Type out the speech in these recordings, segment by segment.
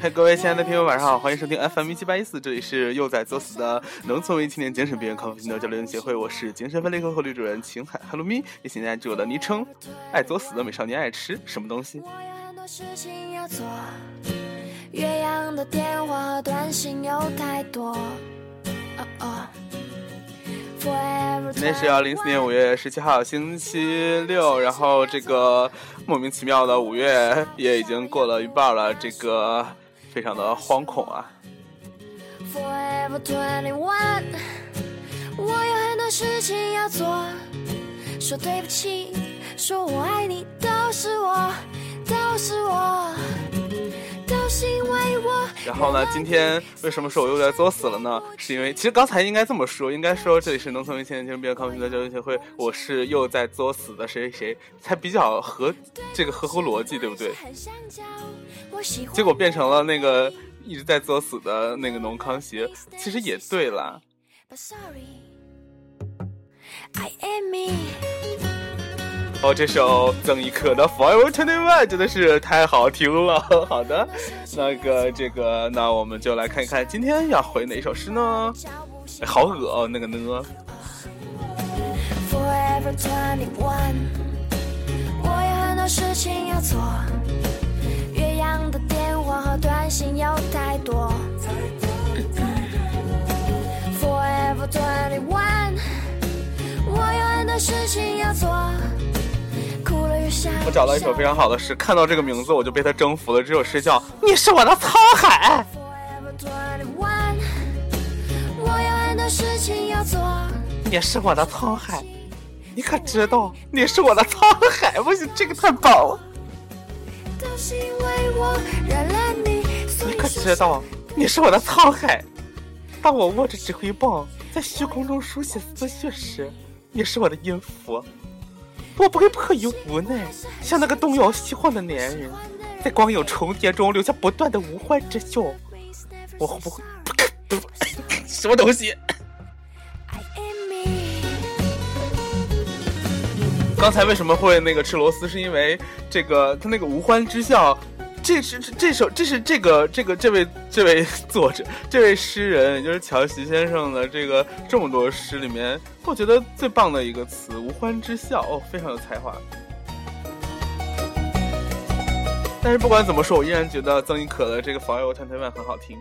嗨，各位亲爱的听友，晚上好，欢迎收听 FM1784，这里是幼崽作死的农村文艺青年精神病康复心得交流协会，我是精神分裂科护理主任秦海，哈喽咪，也请大家记我的昵称，爱作死的美少年爱吃什么东西。岳阳的电话和短信有太多。今天是2014年5月17号，星期六，然后这个莫名其妙的5月也已经过了一半了，这个非常的惶恐啊。Forever 21，我有很多事情要做，说对不起，说我爱你，都是我。然后呢，今天为什么说我又在作死了呢？是因为其实刚才应该这么说，应该说这里是农村文艺青年精神病康复心得交流协会，我是又在作死的谁谁谁，才比较合这个合乎逻辑，对不对？结果变成了那个一直在作死的那个农康协，其实也对了。这首曾轶可的 Forever 21 真的是太好听了。好的，那我们就来看一看今天要回哪一首诗呢？好恶哦，那个呢 Forever 21， 我有很多事情要做，岳阳的电话和短信有太多。Forever 21， 我有很多事情要做。我找到一首非常好的诗，看到这个名字我就被它征服了。这首诗叫《你是我的沧海》。你是我的沧海，你可知道你是我的沧海？不行，这个太棒了。你可知道你是我的沧海？当我握着指挥棒在虚空中书写思绪时，你是我的音符。我不会迫于无奈，像那个东摇西晃的男人，在光影重叠中留下不断的无欢之笑。我会不会什么东西？刚才为什么会那个吃螺丝？是因为这个他那个无欢之笑，这位作者，这位诗人，也就是乔席先生的这么多诗里面，我觉得最棒的一个词，无欢之笑，非常有才华。但是不管怎么说，我依然觉得曾轶可的这个 Forever 21 很好听。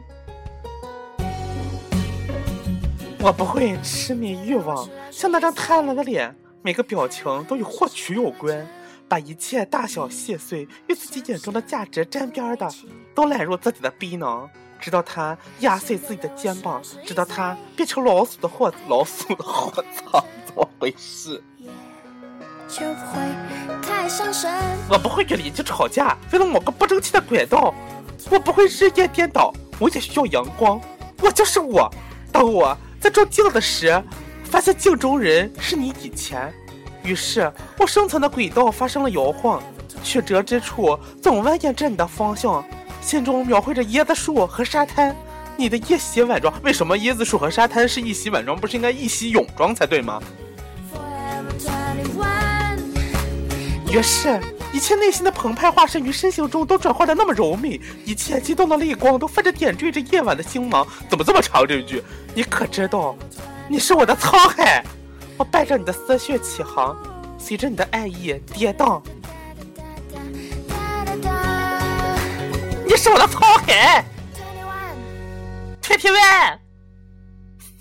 我不会痴迷欲望，像那张贪婪的脸，每个表情都与获取有关。把一切大小细碎与自己眼中的价值沾边的都揽入自己的逼囊，直到它压碎自己的肩膀，直到它变成老鼠的货，怎么回事？我不会与邻居吵架，为了某个不争气的轨道。我不会日夜颠倒，我也需要阳光。我就是我。当我在照镜子时，发现镜中人是你以前。于是我生存的轨道发生了摇晃，曲折之处总蜿蜒着你的方向，心中描绘着椰子树和沙滩，你的一袭晚装。为什么椰子树和沙滩是一袭晚装，不是应该一袭泳装才对吗？于是一切内心的澎湃化身于身形中都转化得那么柔美，一切激动的泪光都泛着点缀着夜晚的星芒。怎么这么长这一句？你可知道你是我的沧海？我伴着你的思绪起航，随着你的爱意跌宕。你是我的沧海，21，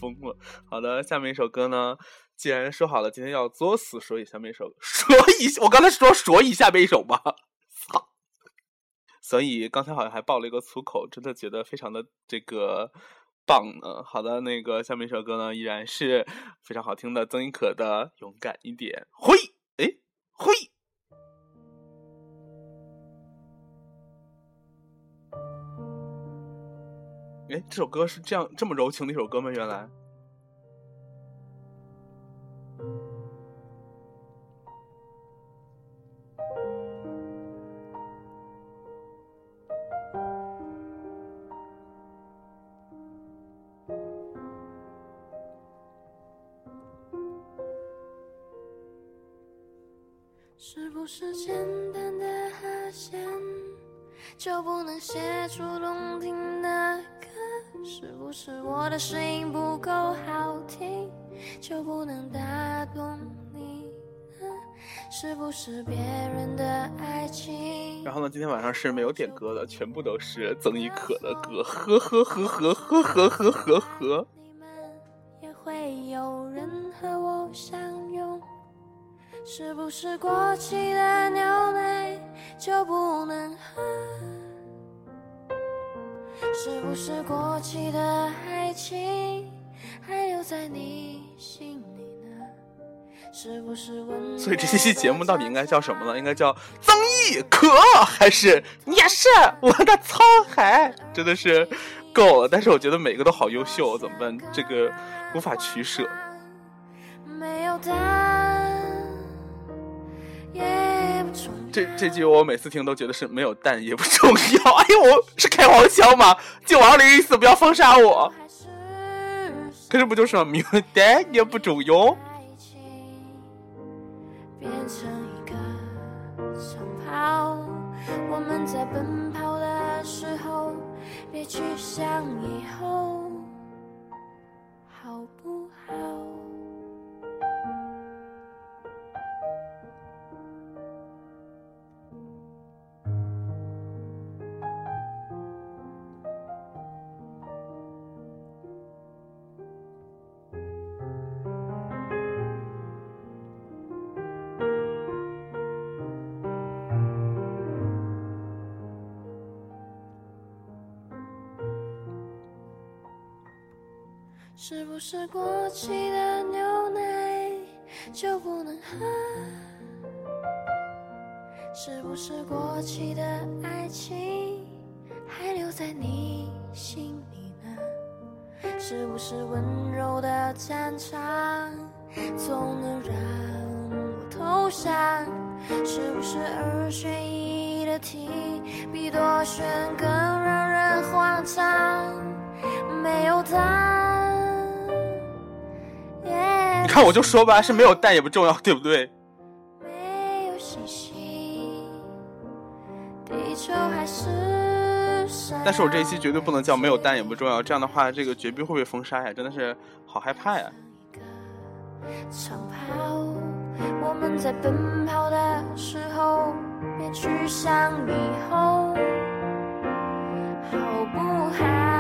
疯了。好的，下面一首歌呢？既然说好了今天要作死，所以下面一首，我刚才说所以下面一首吧。所以刚才好像还爆了一个粗口，真的觉得非常的棒呢。好的，下面一首歌呢，依然是非常好听的曾轶可的《勇敢一点》。嘿，这首歌是这么柔情的一首歌吗？原来。是不是简单的和弦就不能写出动听的歌？是不是我的声音不够好听，就不能打动你呢？是不是别人的爱情？然后呢，今天晚上是没有点歌的，全部都是曾轶可的歌。呵呵呵呵呵呵呵呵呵。你们也会有人和我相拥，是不是过期的牛奶就不能喝？是不是过期的爱情还留在你心里呢？是不是温？所以这期节目到底应该叫什么呢？应该叫曾轶可，还是你也是我的沧海？真的是够了，但是我觉得每个都好优秀，怎么办？这个无法取舍。没有答案，也不重要。这句我每次听都觉得是没有蛋也不重要。哎呦，我是开黄腔吗？就我2014不要封杀我。可是不就是吗？没有蛋也不重要。变成一个长跑，我们在奔跑的时候，别去想以后好不好。是不是过期的牛奶就不能喝？是不是过期的爱情还留在你心里呢？是不是温柔的战场总能让我投降？是不是2选1的题比多选更让人慌张？没有答案。你看我就说吧，是没有蛋也不重要，对不对？没有信息，地球还是山。但是我这一期绝对不能叫没有蛋也不重要，这样的话这个绝壁会不会封杀呀？真的是好害怕呀。长跑，我们在奔跑的时候，别去想以后好不好。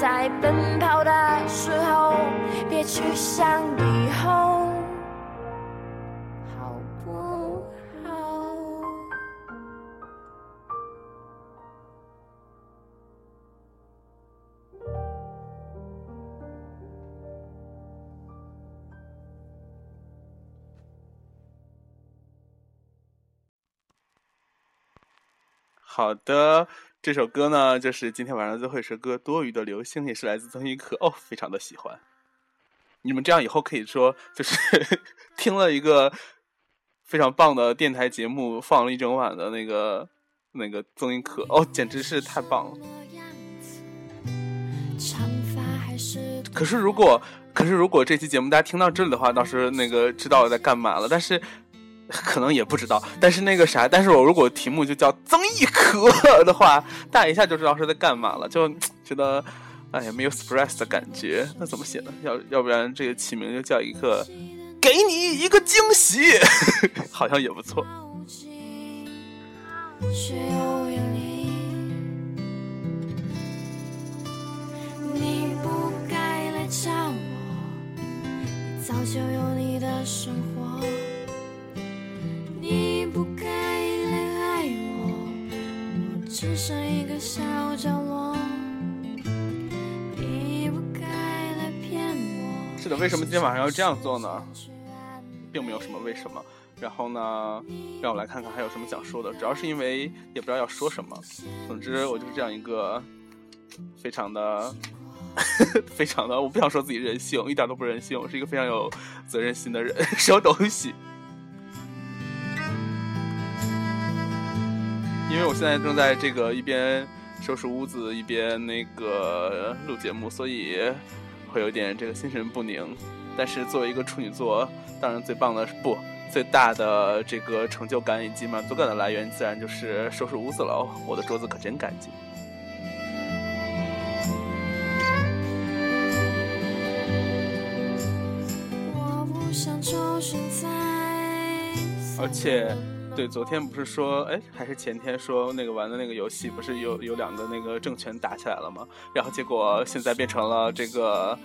在奔跑的时候，别去想以后好不好。好的，这首歌呢，就是今天晚上最后一首歌《多余的流星》，也是来自曾轶可，哦，非常的喜欢。你们这样以后可以说，就是听了一个非常棒的电台节目，放了一整晚的那个曾轶可，哦，简直是太棒了。可是如果这期节目大家听到这里的话，到时候那个知道我在干嘛了，但是。可能也不知道，但是那个啥，但是我如果题目就叫曾轶可的话，大家一下就知道是在干嘛了，就觉得哎呀没有 surprise 的感觉。那怎么写呢？要不然这个起名就叫一个给你一个惊喜好像也不错。你不该来找我，你早就有你的生活，你不该来爱我，我只剩一个小角落。你不该来骗我。是的，为什么今天晚上要这样做呢？并没有什么为什么。然后呢，让我来看看还有什么想说的，主要是因为也不知道要说什么。总之，我就是这样一个非常的非常的，我不想说自己任性，一点都不任性，我是一个非常有责任心的人，什么东西。因为我现在正在这个一边收拾屋子一边那个录节目，所以会有点这个心神不宁。但是作为一个处女座，当然最棒的最大的这个成就感以及满足感的来源，自然就是收拾屋子了。我的桌子可真干净。而且对，昨天不是说，哎，还是前天说那个玩的那个游戏，不是有两个那个政权打起来了吗？然后结果现在变成了这个，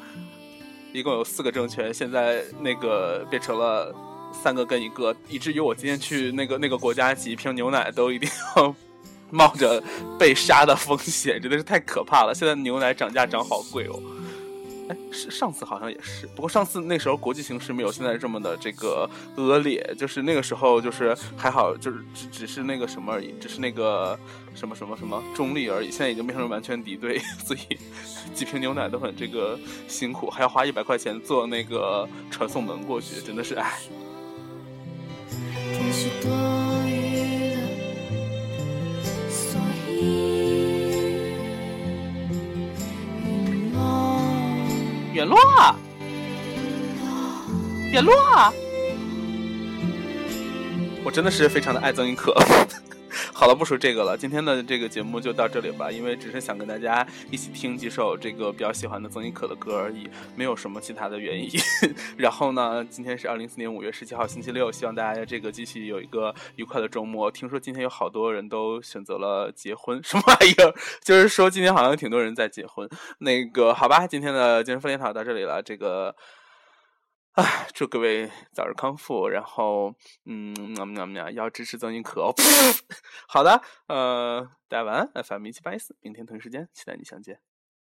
一共有4个政权，现在那个变成了3个跟1个，以至于我今天去那个国家挤一瓶牛奶都一定要冒着被杀的风险，真的是太可怕了。现在牛奶涨价涨好贵哦。哎，是上次好像也是，不过上次那时候国际形势没有现在这么的这个恶劣，就是那个时候就是还好，就是只是那个什么而已，只是那个什么什么什么中立而已，现在已经变成完全敌对，所以几瓶牛奶都很这个辛苦，还要花100块钱坐那个传送门过去，真的是哎。远落啊，别落啊！我真的是非常的爱曾轶可。好了，不说这个了，今天的这个节目就到这里吧，因为只是想跟大家一起听几首这个比较喜欢的曾轶可的歌而已，没有什么其他的原因。然后呢，今天是2014年5月17号星期六，希望大家这个继续有一个愉快的周末。听说今天有好多人都选择了结婚，什么玩意儿？就是说今天好像挺多人在结婚。那个好吧，今天的健身分享讨到这里了，这个。啊，祝各位早日康复，然后要支持曾轶可哦。好的，大家晚安，FM 1784，明天同一时间期待你相见。